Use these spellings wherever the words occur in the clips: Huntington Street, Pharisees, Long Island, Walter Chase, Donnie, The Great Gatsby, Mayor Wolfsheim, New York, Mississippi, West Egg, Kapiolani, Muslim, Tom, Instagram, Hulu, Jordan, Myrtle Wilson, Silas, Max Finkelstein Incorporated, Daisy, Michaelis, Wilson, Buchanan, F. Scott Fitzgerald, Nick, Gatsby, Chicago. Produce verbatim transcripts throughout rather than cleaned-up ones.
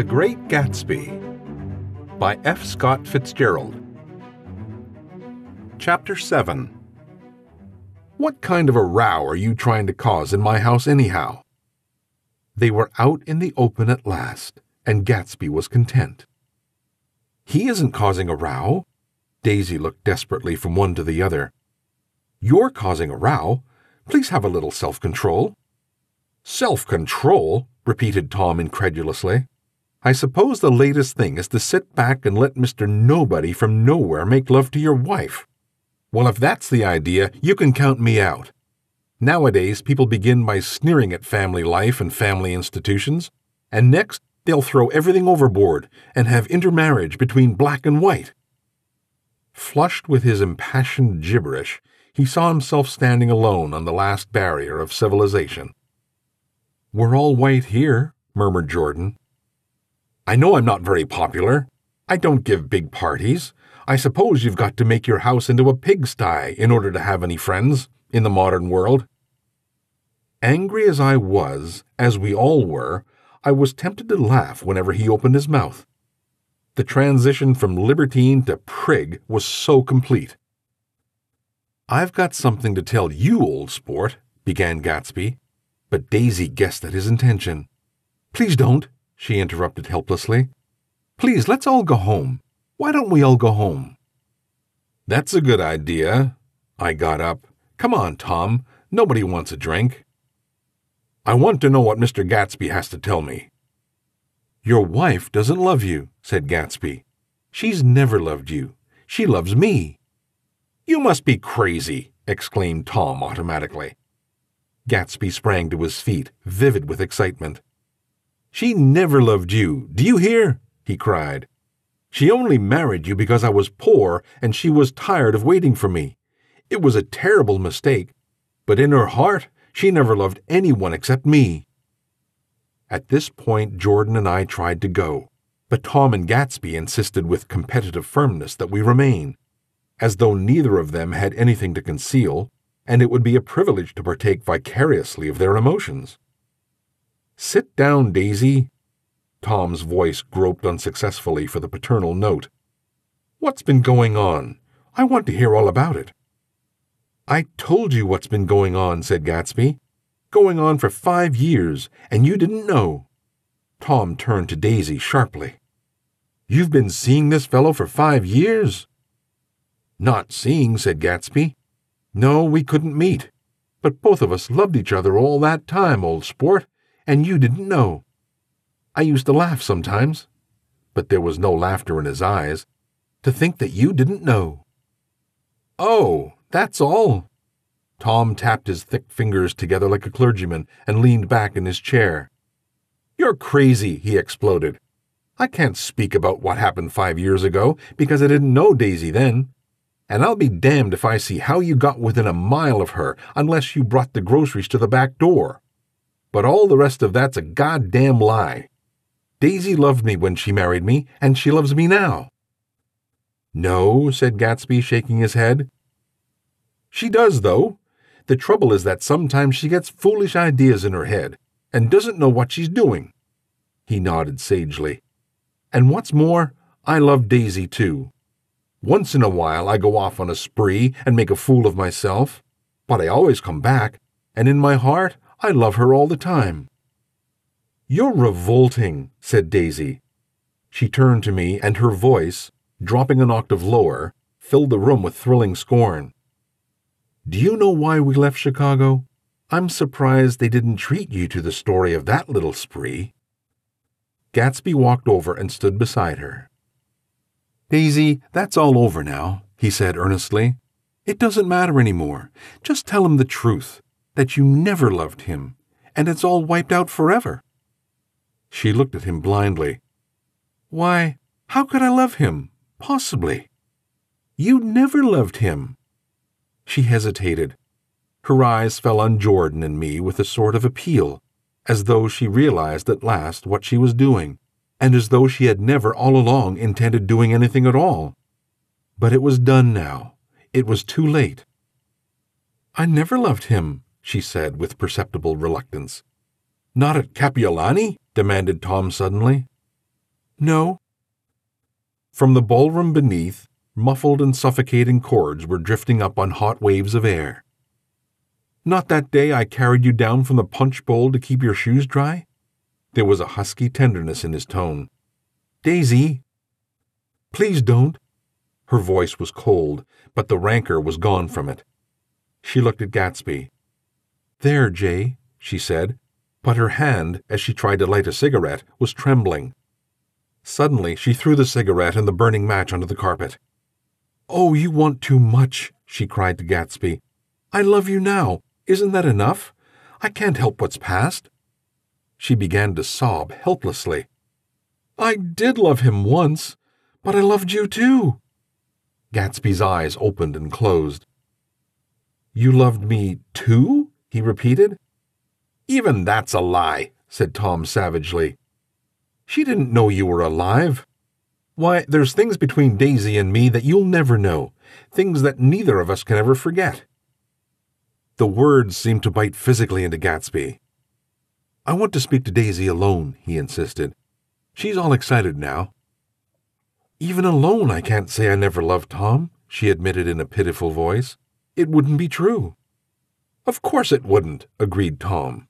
The Great Gatsby by F. Scott Fitzgerald. Chapter seven. What kind of a row are you trying to cause in my house anyhow? They were out in the open at last, and Gatsby was content. He isn't causing a row. Daisy looked desperately from one to the other. You're causing a row. Please have a little self-control. Self-control? Repeated Tom incredulously. I suppose the latest thing is to sit back and let Mister Nobody from Nowhere make love to your wife. Well, if that's the idea, you can count me out. Nowadays, people begin by sneering at family life and family institutions, and next they'll throw everything overboard and have intermarriage between black and white. Flushed with his impassioned gibberish, he saw himself standing alone on the last barrier of civilization. We're all white here, murmured Jordan. I know I'm not very popular. I don't give big parties. I suppose you've got to make your house into a pigsty in order to have any friends in the modern world. Angry as I was, as we all were, I was tempted to laugh whenever he opened his mouth. The transition from libertine to prig was so complete. I've got something to tell you, old sport, began Gatsby. But Daisy guessed at his intention. Please don't, she interrupted helplessly. Please, let's all go home. Why don't we all go home? That's a good idea. I got up. Come on, Tom. Nobody wants a drink. I want to know what Mister Gatsby has to tell me. Your wife doesn't love you, said Gatsby. She's never loved you. She loves me. You must be crazy, exclaimed Tom automatically. Gatsby sprang to his feet, vivid with excitement. She never loved you, do you hear? He cried. She only married you because I was poor and she was tired of waiting for me. It was a terrible mistake, but in her heart she never loved anyone except me. At this point Jordan and I tried to go, but Tom and Gatsby insisted with competitive firmness that we remain, as though neither of them had anything to conceal, and it would be a privilege to partake vicariously of their emotions. Sit down, Daisy. Tom's voice groped unsuccessfully for the paternal note. What's been going on? I want to hear all about it. I told you what's been going on, said Gatsby. Going on for five years, and you didn't know. Tom turned to Daisy sharply. You've been seeing this fellow for five years? Not seeing, said Gatsby. No, we couldn't meet. But both of us loved each other all that time, old sport, and you didn't know. I used to laugh sometimes, but there was no laughter in his eyes. To think that you didn't know. Oh, that's all. Tom tapped his thick fingers together like a clergyman and leaned back in his chair. You're crazy, he exploded. I can't speak about what happened five years ago because I didn't know Daisy then. And I'll be damned if I see how you got within a mile of her unless you brought the groceries to the back door. But all the rest of that's a goddamn lie. Daisy loved me when she married me, and she loves me now. No, said Gatsby, shaking his head. She does, though. The trouble is that sometimes she gets foolish ideas in her head and doesn't know what she's doing. He nodded sagely. And what's more, I love Daisy, too. Once in a while I go off on a spree and make a fool of myself, but I always come back, and in my heart I love her all the time. You're revolting, said Daisy. She turned to me, and her voice, dropping an octave lower, filled the room with thrilling scorn. Do you know why we left Chicago? I'm surprised they didn't treat you to the story of that little spree. Gatsby walked over and stood beside her. Daisy, that's all over now, he said earnestly. It doesn't matter anymore. Just tell him the truth, that you never loved him, and it's all wiped out forever. She looked at him blindly. Why, how could I love him? Possibly. You never loved him. She hesitated. Her eyes fell on Jordan and me with a sort of appeal, as though she realized at last what she was doing, and as though she had never all along intended doing anything at all. But it was done now. It was too late. I never loved him, she said with perceptible reluctance. Not at Kapiolani? Demanded Tom suddenly. No. From the ballroom beneath, muffled and suffocating chords were drifting up on hot waves of air. Not that day I carried you down from the punch bowl to keep your shoes dry? There was a husky tenderness in his tone. Daisy! Please don't! Her voice was cold, but the rancor was gone from it. She looked at Gatsby. There, Jay, she said, but her hand, as she tried to light a cigarette, was trembling. Suddenly she threw the cigarette and the burning match onto the carpet. Oh, you want too much, she cried to Gatsby. I love you now. Isn't that enough? I can't help what's past. She began to sob helplessly. I did love him once, but I loved you too. Gatsby's eyes opened and closed. You loved me too? He repeated. Even that's a lie, said Tom savagely. She didn't know you were alive. Why, there's things between Daisy and me that you'll never know, things that neither of us can ever forget. The words seemed to bite physically into Gatsby. I want to speak to Daisy alone, he insisted. She's all excited now. Even alone I can't say I never loved Tom, she admitted in a pitiful voice. It wouldn't be true. Of course it wouldn't, agreed Tom.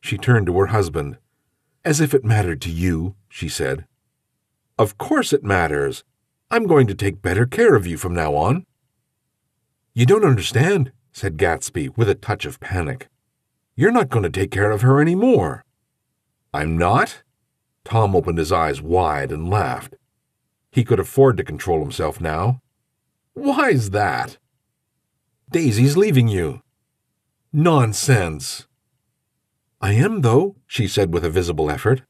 She turned to her husband. As if it mattered to you, she said. Of course it matters. I'm going to take better care of you from now on. You don't understand, said Gatsby with a touch of panic. You're not going to take care of her any more. I'm not? Tom opened his eyes wide and laughed. He could afford to control himself now. Why's that? Daisy's leaving you. Nonsense. I am, though, she said with a visible effort.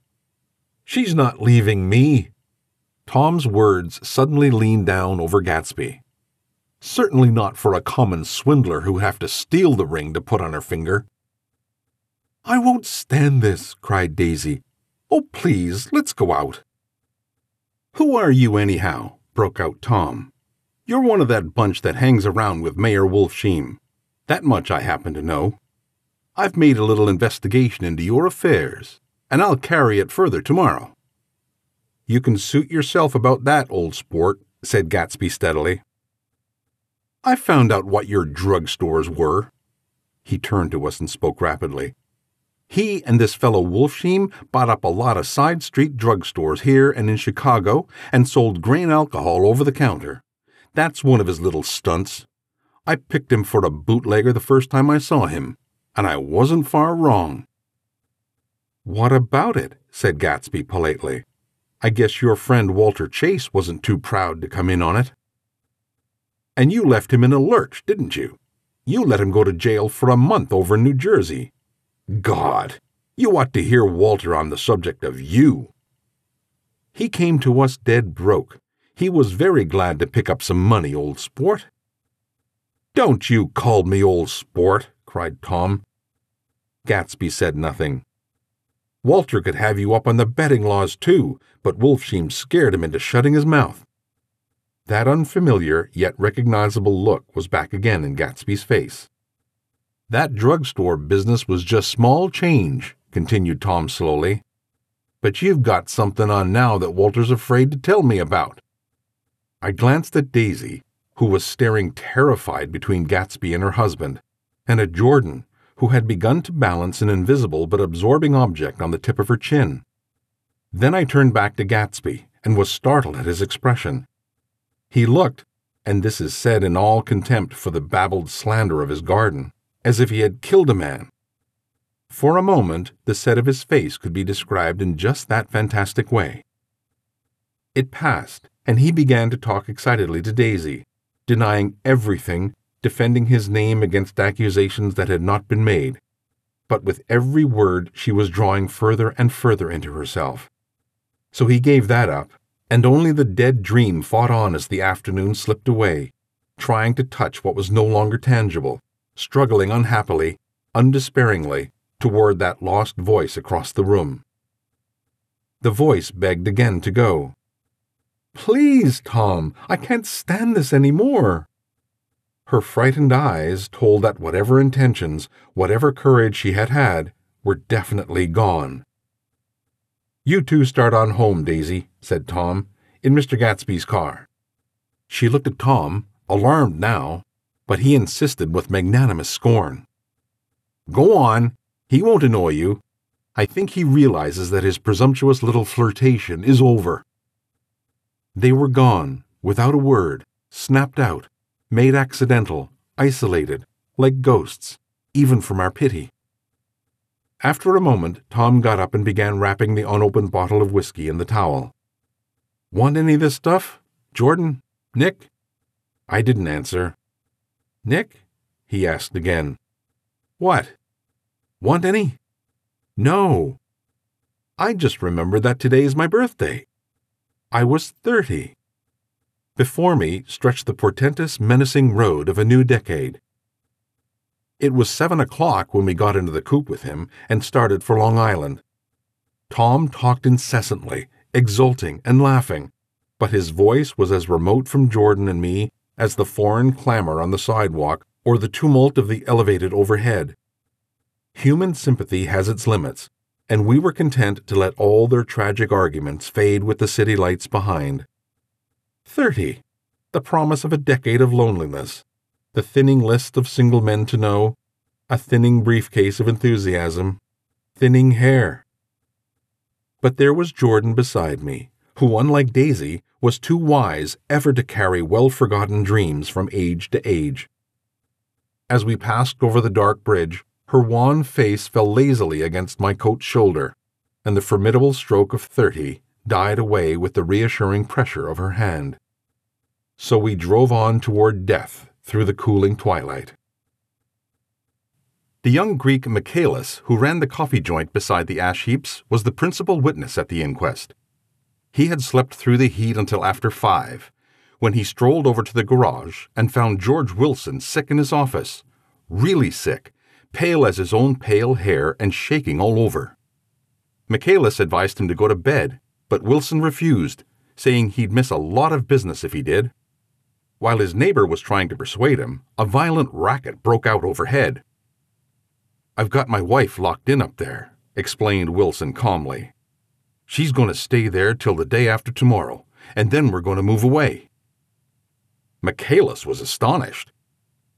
She's not leaving me. Tom's words suddenly leaned down over Gatsby. Certainly not for a common swindler who'd have to steal the ring to put on her finger. I won't stand this, cried Daisy. Oh, please, let's go out. Who are you, anyhow? Broke out Tom. You're one of that bunch that hangs around with Mayor Wolfsheim. That much I happen to know. I've made a little investigation into your affairs, and I'll carry it further tomorrow. You can suit yourself about that, old sport, said Gatsby steadily. I found out what your drugstores were. He turned to us and spoke rapidly. He and this fellow Wolfsheim bought up a lot of side street drugstores here and in Chicago and sold grain alcohol over the counter. That's one of his little stunts. I picked him for a bootlegger the first time I saw him. And I wasn't far wrong. What about it? Said Gatsby politely. I guess your friend Walter Chase wasn't too proud to come in on it. And you left him in a lurch, didn't you? You let him go to jail for a month over in New Jersey. God, you ought to hear Walter on the subject of you. He came to us dead broke. He was very glad to pick up some money, old sport. Don't you call me old sport, cried Tom. Gatsby said nothing. Walter could have you up on the betting laws too, but Wolfsheim scared him into shutting his mouth. That unfamiliar yet recognizable look was back again in Gatsby's face. That drugstore business was just small change, continued Tom slowly. But you've got something on now that Walter's afraid to tell me about. I glanced at Daisy, who was staring terrified between Gatsby and her husband, and at Jordan, who had begun to balance an invisible but absorbing object on the tip of her chin. Then I turned back to Gatsby and was startled at his expression. He looked, and this is said in all contempt for the babbled slander of his garden, as if he had killed a man. For a moment, the set of his face could be described in just that fantastic way. It passed, and he began to talk excitedly to Daisy, denying everything, defending his name against accusations that had not been made, but with every word she was drawing further and further into herself. So he gave that up, and only the dead dream fought on as the afternoon slipped away, trying to touch what was no longer tangible, struggling unhappily, undespairingly, toward that lost voice across the room. The voice begged again to go. Please, Tom, I can't stand this any more. Her frightened eyes told that whatever intentions, whatever courage she had had, were definitely gone. "You two start on home, Daisy," said Tom, "in Mister Gatsby's car." She looked at Tom, alarmed now, but he insisted with magnanimous scorn. "Go on. He won't annoy you. I think he realizes that his presumptuous little flirtation is over." They were gone, without a word, snapped out, made accidental, isolated, like ghosts, even from our pity. After a moment, Tom got up and began wrapping the unopened bottle of whiskey in the towel. "Want any of this stuff? Jordan? Nick?" I didn't answer. "Nick?" he asked again. "What? Want any?" "No. I just remembered that today is my birthday." I was thirty. Before me stretched the portentous, menacing road of a new decade. It was seven o'clock when we got into the coupe with him and started for Long Island. Tom talked incessantly, exulting and laughing, but his voice was as remote from Jordan and me as the foreign clamor on the sidewalk or the tumult of the elevated overhead. Human sympathy has its limits, and we were content to let all their tragic arguments fade with the city lights behind. Thirty, the promise of a decade of loneliness, the thinning list of single men to know, a thinning briefcase of enthusiasm, thinning hair. But there was Jordan beside me, who, unlike Daisy, was too wise ever to carry well-forgotten dreams from age to age. As we passed over the dark bridge, her wan face fell lazily against my coat's shoulder, and the formidable stroke of thirty died away with the reassuring pressure of her hand. So we drove on toward death through the cooling twilight. The young Greek Michaelis, who ran the coffee joint beside the ash heaps, was the principal witness at the inquest. He had slept through the heat until after five, when he strolled over to the garage and found George Wilson sick in his office, really sick, pale as his own pale hair and shaking all over. Michaelis advised him to go to bed, but Wilson refused, saying he'd miss a lot of business if he did. While his neighbor was trying to persuade him, a violent racket broke out overhead. "I've got my wife locked in up there," explained Wilson calmly. "She's going to stay there till the day after tomorrow, and then we're going to move away." Michaelis was astonished.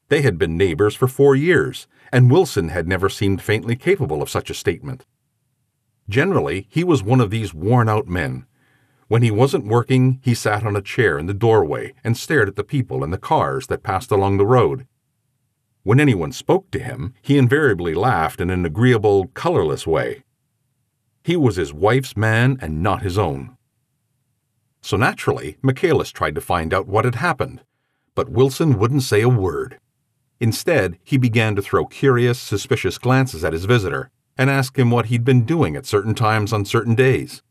They had been neighbors for four years, and Wilson had never seemed faintly capable of such a statement. Generally, he was one of these worn-out men. When he wasn't working, he sat on a chair in the doorway and stared at the people and the cars that passed along the road. When anyone spoke to him, he invariably laughed in an agreeable, colorless way. He was his wife's man and not his own. So naturally, Michaelis tried to find out what had happened, but Wilson wouldn't say a word. Instead, he began to throw curious, suspicious glances at his visitor and ask him what he'd been doing at certain times on certain days.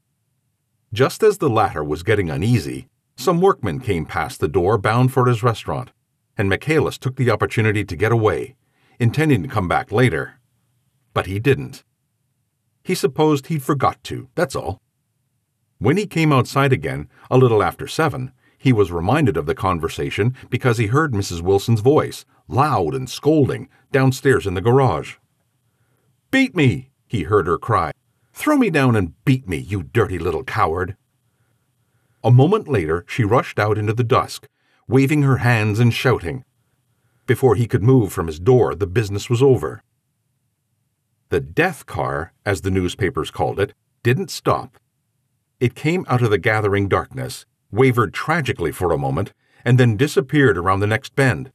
Just as the latter was getting uneasy, some workmen came past the door bound for his restaurant, and Michaelis took the opportunity to get away, intending to come back later. But he didn't. He supposed he'd forgot to, that's all. When he came outside again, a little after seven, he was reminded of the conversation because he heard Missus Wilson's voice, loud and scolding, downstairs in the garage. "Beat me!" he heard her cry. "Throw me down and beat me, you dirty little coward!" A moment later, she rushed out into the dusk, waving her hands and shouting. Before he could move from his door, the business was over. The death car, as the newspapers called it, didn't stop. It came out of the gathering darkness, wavered tragically for a moment, and then disappeared around the next bend.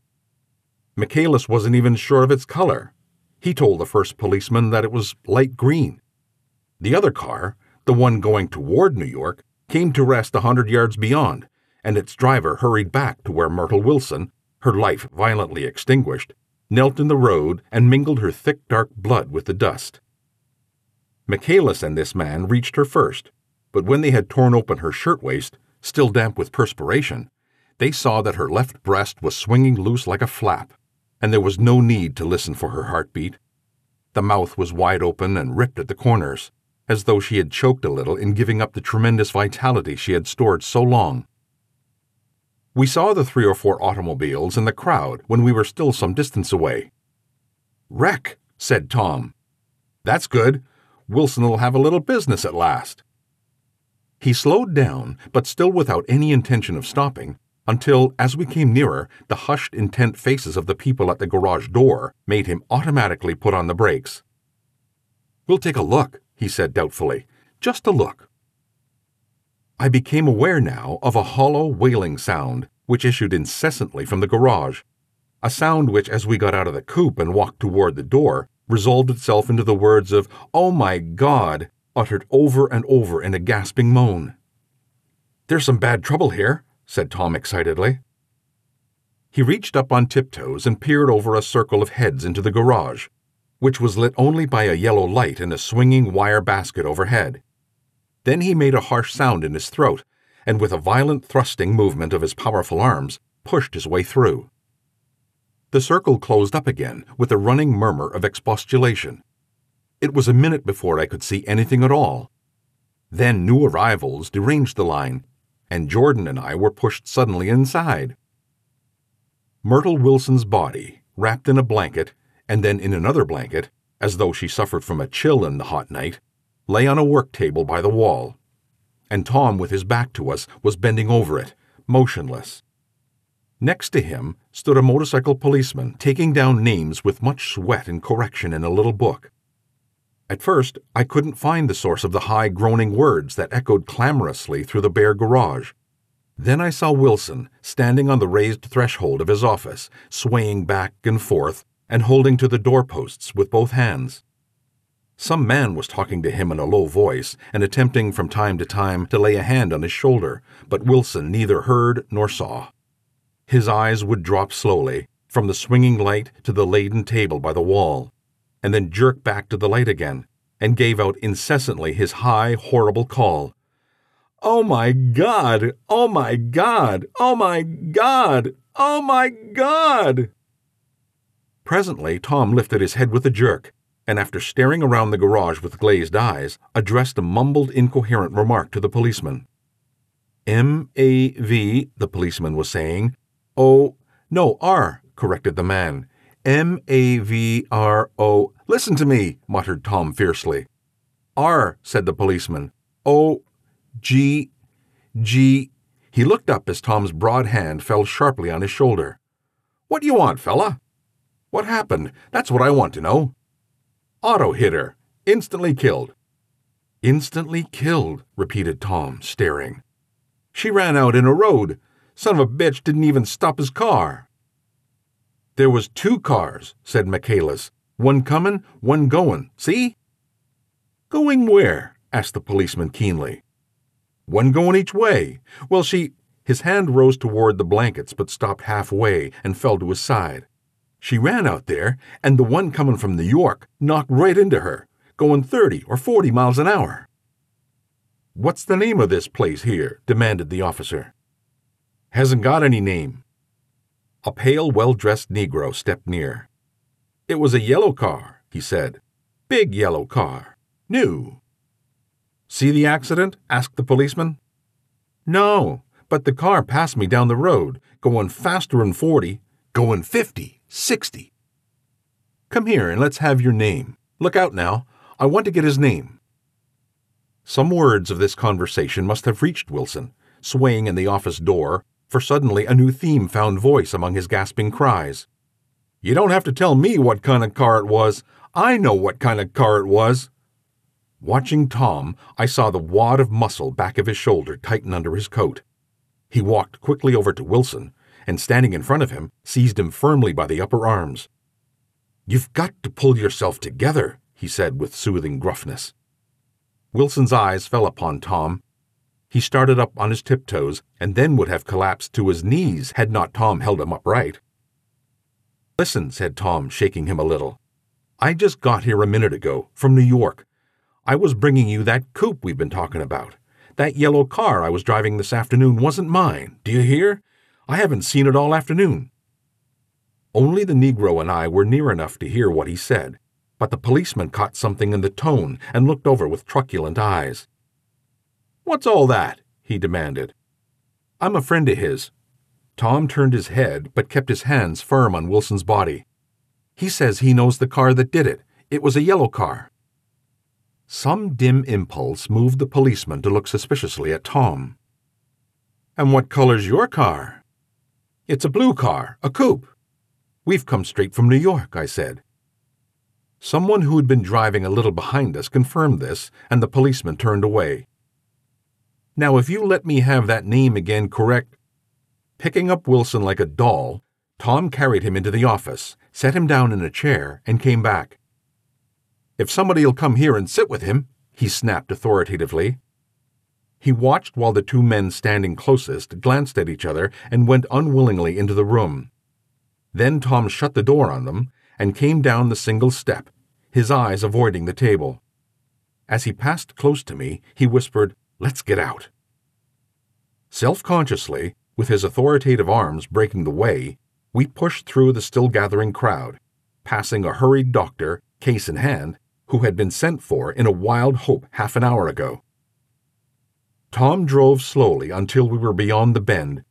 Michaelis wasn't even sure of its color. He told the first policeman that it was light green. The other car, the one going toward New York, came to rest a hundred yards beyond, and its driver hurried back to where Myrtle Wilson, her life violently extinguished, knelt in the road and mingled her thick dark blood with the dust. Michaelis and this man reached her first, but when they had torn open her shirtwaist, still damp with perspiration, they saw that her left breast was swinging loose like a flap, and there was no need to listen for her heartbeat. The mouth was wide open and ripped at the corners, as though she had choked a little in giving up the tremendous vitality she had stored so long. We saw the three or four automobiles in the crowd when we were still some distance away. "Wreck," said Tom. "That's good. Wilson'll have a little business at last. He slowed down, but still without any intention of stopping, until, as we came nearer, the hushed, intent faces of the people at the garage door made him automatically put on the brakes. "We'll take a look," he said doubtfully. "Just a look." I became aware now of a hollow, wailing sound which issued incessantly from the garage, a sound which, as we got out of the coupe and walked toward the door, resolved itself into the words of, "Oh my God," uttered over and over in a gasping moan. "There's some bad trouble here," said Tom excitedly. He reached up on tiptoes and peered over a circle of heads into the garage, which was lit only by a yellow light in a swinging wire basket overhead. Then he made a harsh sound in his throat, and with a violent thrusting movement of his powerful arms, pushed his way through. The circle closed up again with a running murmur of expostulation. It was a minute before I could see anything at all. Then new arrivals deranged the line, and Jordan and I were pushed suddenly inside. Myrtle Wilson's body, wrapped in a blanket and then in another blanket, as though she suffered from a chill in the hot night, lay on a work table by the wall, and Tom, with his back to us, was bending over it, motionless. Next to him stood a motorcycle policeman, taking down names with much sweat and correction in a little book. At first, I couldn't find the source of the high, groaning words that echoed clamorously through the bare garage. Then I saw Wilson, standing on the raised threshold of his office, swaying back and forth and holding to the doorposts with both hands. Some man was talking to him in a low voice and attempting from time to time to lay a hand on his shoulder, but Wilson neither heard nor saw. His eyes would drop slowly from the swinging light to the laden table by the wall, and then jerked back to the light again, and gave out incessantly his high, horrible call. "Oh my God! Oh my God! Oh my God! Oh my God!" Presently Tom lifted his head with a jerk, and after staring around the garage with glazed eyes, addressed a mumbled, incoherent remark to the policeman. "M A V, the policeman was saying. "Oh, no, R," corrected the man. M A V R O. "Listen to me," muttered Tom fiercely. "R," said the policeman. "O, G, G." He looked up as Tom's broad hand fell sharply on his shoulder. "What do you want, fella? What happened? That's what I want to know." "Auto hit her. Instantly killed." "Instantly killed," repeated Tom, staring. "She ran out in a road. Son of a bitch didn't even stop his car." "There was two cars," said Michaelis. "One comin', one goin', see?" "Going where?" asked the policeman keenly. "One goin' each way. Well, she—" His hand rose toward the blankets but stopped halfway and fell to his side. "She ran out there, and the one comin' from New York knocked right into her, goin' thirty or forty miles an hour." "What's the name of this place here?" demanded the officer. "Hasn't got any name." A pale, well-dressed Negro stepped near. "It was a yellow car," he said. "Big yellow car. New." "See the accident?" asked the policeman. "No, but the car passed me down the road, going faster'n forty, going fifty, sixty. "Come here and let's have your name. Look out now. I want to get his name." Some words of this conversation must have reached Wilson, swaying in the office door, for suddenly a new theme found voice among his gasping cries. "You don't have to tell me what kind of car it was. I know what kind of car it was." Watching Tom, I saw the wad of muscle back of his shoulder tighten under his coat. He walked quickly over to Wilson, and standing in front of him, seized him firmly by the upper arms. "You've got to pull yourself together," he said with soothing gruffness. Wilson's eyes fell upon Tom. He started up on his tiptoes and then would have collapsed to his knees had not Tom held him upright. "Listen," said Tom, shaking him a little. "I just got here a minute ago, from New York. I was bringing you that coupe we've been talking about. That yellow car I was driving this afternoon wasn't mine, do you hear? I haven't seen it all afternoon." Only the Negro and I were near enough to hear what he said, but the policeman caught something in the tone and looked over with truculent eyes. "What's all that?" he demanded. "I'm a friend of his." Tom turned his head but kept his hands firm on Wilson's body. "He says he knows the car that did it. It was a yellow car." Some dim impulse moved the policeman to look suspiciously at Tom. "And what color's your car?" "It's a blue car, a coupe." "We've come straight from New York," I said. Someone who had been driving a little behind us confirmed this, and the policeman turned away. "Now, if you let me have that name again correct—" Picking up Wilson like a doll, Tom carried him into the office, set him down in a chair, and came back. "If somebody'll come here and sit with him," he snapped authoritatively. He watched while the two men standing closest glanced at each other and went unwillingly into the room. Then Tom shut the door on them and came down the single step, his eyes avoiding the table. As he passed close to me, he whispered, "Let's get out." Self-consciously, with his authoritative arms breaking the way, we pushed through the still-gathering crowd, passing a hurried doctor, case in hand, who had been sent for in a wild hope half an hour ago. Tom drove slowly until we were beyond the bend.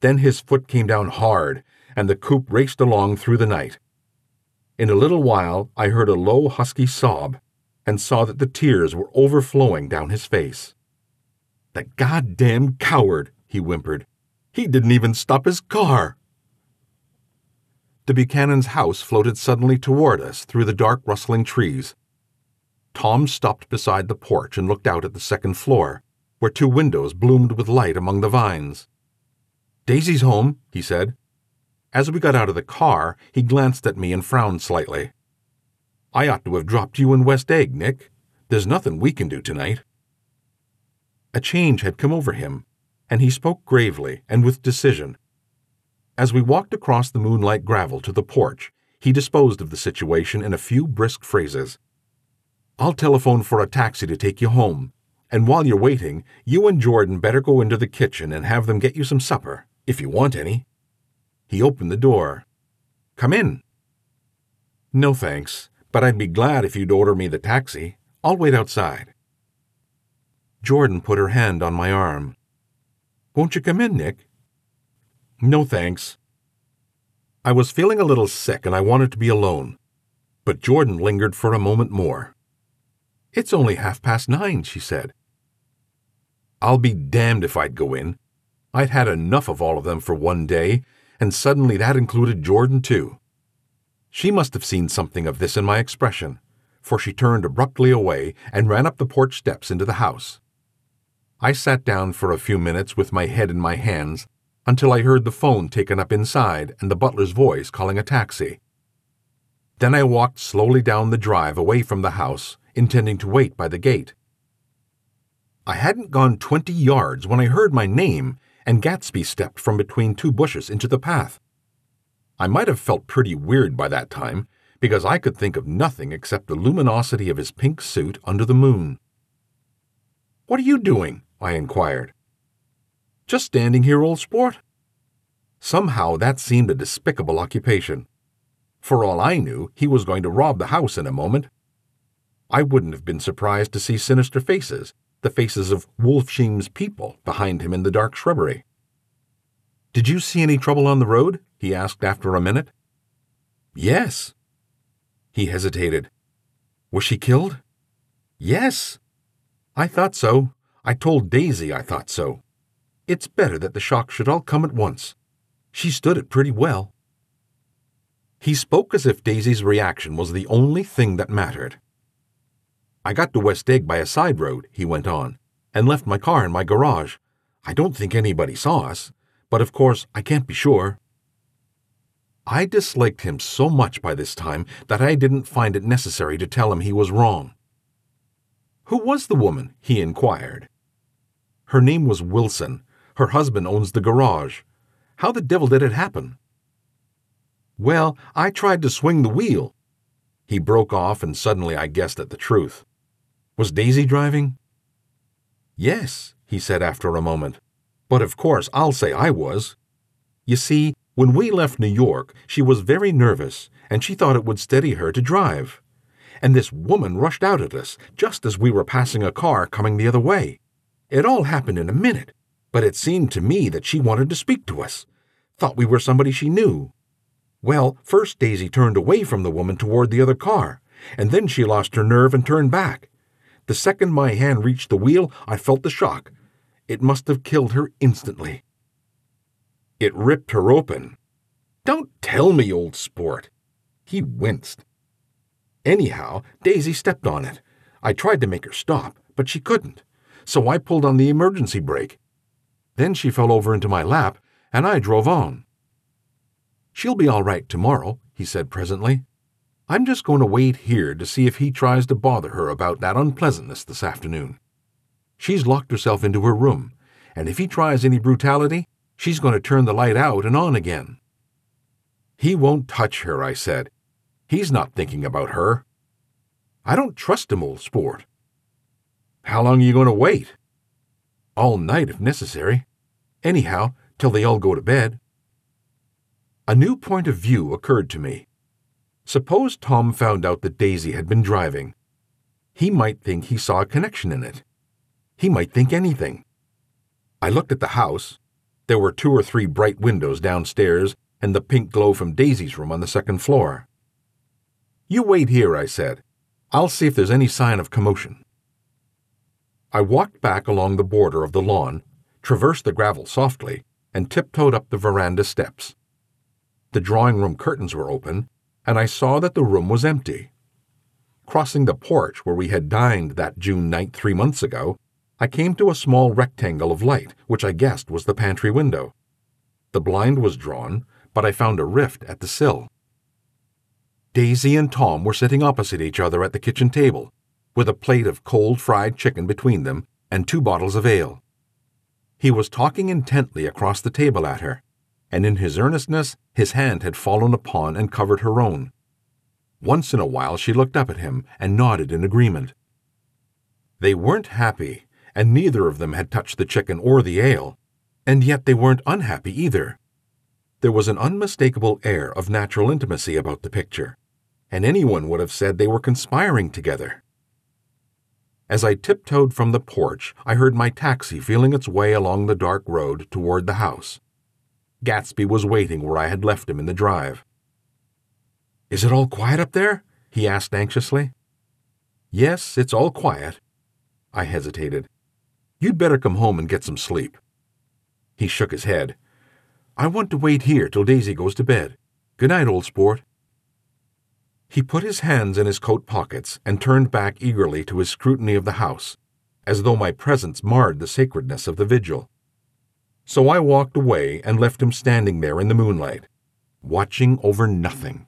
Then his foot came down hard, and the coupe raced along through the night. In a little while, I heard a low, husky sob, and saw that the tears were overflowing down his face. "The goddamn coward," he whimpered. "He didn't even stop his car." The Buchanan's house floated suddenly toward us through the dark, rustling trees. Tom stopped beside the porch and looked out at the second floor, where two windows bloomed with light among the vines. "Daisy's home," he said. As we got out of the car, he glanced at me and frowned slightly. "I ought to have dropped you in West Egg, Nick. There's nothing we can do tonight." A change had come over him, and he spoke gravely and with decision. As we walked across the moonlight gravel to the porch, he disposed of the situation in a few brisk phrases. "I'll telephone for a taxi to take you home, and while you're waiting, you and Jordan better go into the kitchen and have them get you some supper, if you want any." He opened the door. "Come in." "No thanks, but I'd be glad if you'd order me the taxi. I'll wait outside." Jordan put her hand on my arm. "Won't you come in, Nick?" "No, thanks." I was feeling a little sick and I wanted to be alone, but Jordan lingered for a moment more. "It's only half past nine," she said. I'll be damned if I'd go in. I'd had enough of all of them for one day, and suddenly that included Jordan too. She must have seen something of this in my expression, for she turned abruptly away and ran up the porch steps into the house. I sat down for a few minutes with my head in my hands, until I heard the phone taken up inside and the butler's voice calling a taxi. Then I walked slowly down the drive away from the house, intending to wait by the gate. I hadn't gone twenty yards when I heard my name, and Gatsby stepped from between two bushes into the path. I might have felt pretty weird by that time, because I could think of nothing except the luminosity of his pink suit under the moon. "What are you doing?" I inquired. "Just standing here, old sport." Somehow that seemed a despicable occupation. For all I knew, he was going to rob the house in a moment. I wouldn't have been surprised to see sinister faces, the faces of Wolfsheim's people, behind him in the dark shrubbery. "Did you see any trouble on the road?" he asked after a minute. "Yes." He hesitated. "Was she killed?" "Yes." "I thought so. I told Daisy I thought so. It's better that the shock should all come at once. She stood it pretty well." He spoke as if Daisy's reaction was the only thing that mattered. "I got to West Egg by a side road," he went on, "and left my car in my garage. I don't think anybody saw us, but of course I can't be sure." I disliked him so much by this time that I didn't find it necessary to tell him he was wrong. "Who was the woman?" he inquired. "Her name was Wilson. Her husband owns the garage. How the devil did it happen?" "Well, I tried to swing the wheel." He broke off, and suddenly I guessed at the truth. "Was Daisy driving?" "Yes," he said after a moment. "But of course I'll say I was. You see, when we left New York, she was very nervous, and she thought it would steady her to drive. And this woman rushed out at us, just as we were passing a car coming the other way. It all happened in a minute, but it seemed to me that she wanted to speak to us, thought we were somebody she knew. Well, first Daisy turned away from the woman toward the other car, and then she lost her nerve and turned back. The second my hand reached the wheel, I felt the shock. It must have killed her instantly. It ripped her open. Don't tell me, old sport. He winced. Anyhow, Daisy stepped on it. I tried to make her stop, but she couldn't, so I pulled on the emergency brake. Then she fell over into my lap, and I drove on. She'll be all right tomorrow, he said presently. I'm just going to wait here to see if he tries to bother her about that unpleasantness this afternoon. She's locked herself into her room, and if he tries any brutality, she's going to turn the light out and on again. He won't touch her, I said. He's not thinking about her. I don't trust him, old sport. How long are you going to wait? All night, if necessary. Anyhow, till they all go to bed. A new point of view occurred to me. Suppose Tom found out that Daisy had been driving. He might think he saw a connection in it. He might think anything. I looked at the house. There were two or three bright windows downstairs and the pink glow from Daisy's room on the second floor. You wait here, I said. I'll see if there's any sign of commotion. I walked back along the border of the lawn, traversed the gravel softly, and tiptoed up the veranda steps. The drawing room curtains were open, and I saw that the room was empty. Crossing the porch where we had dined that June night three months ago, I came to a small rectangle of light, which I guessed was the pantry window. The blind was drawn, but I found a rift at the sill. Daisy and Tom were sitting opposite each other at the kitchen table, with a plate of cold fried chicken between them and two bottles of ale. He was talking intently across the table at her, and in his earnestness his hand had fallen upon and covered her own. Once in a while she looked up at him and nodded in agreement. They weren't happy, and neither of them had touched the chicken or the ale, and yet they weren't unhappy either. There was an unmistakable air of natural intimacy about the picture, and anyone would have said they were conspiring together. As I tiptoed from the porch, I heard my taxi feeling its way along the dark road toward the house. Gatsby was waiting where I had left him in the drive. "Is it all quiet up there?" he asked anxiously. "Yes, it's all quiet." I hesitated. "You'd better come home and get some sleep." He shook his head. "I want to wait here till Daisy goes to bed. Good night, old sport." He put his hands in his coat pockets and turned back eagerly to his scrutiny of the house, as though my presence marred the sacredness of the vigil. So I walked away and left him standing there in the moonlight, watching over nothing.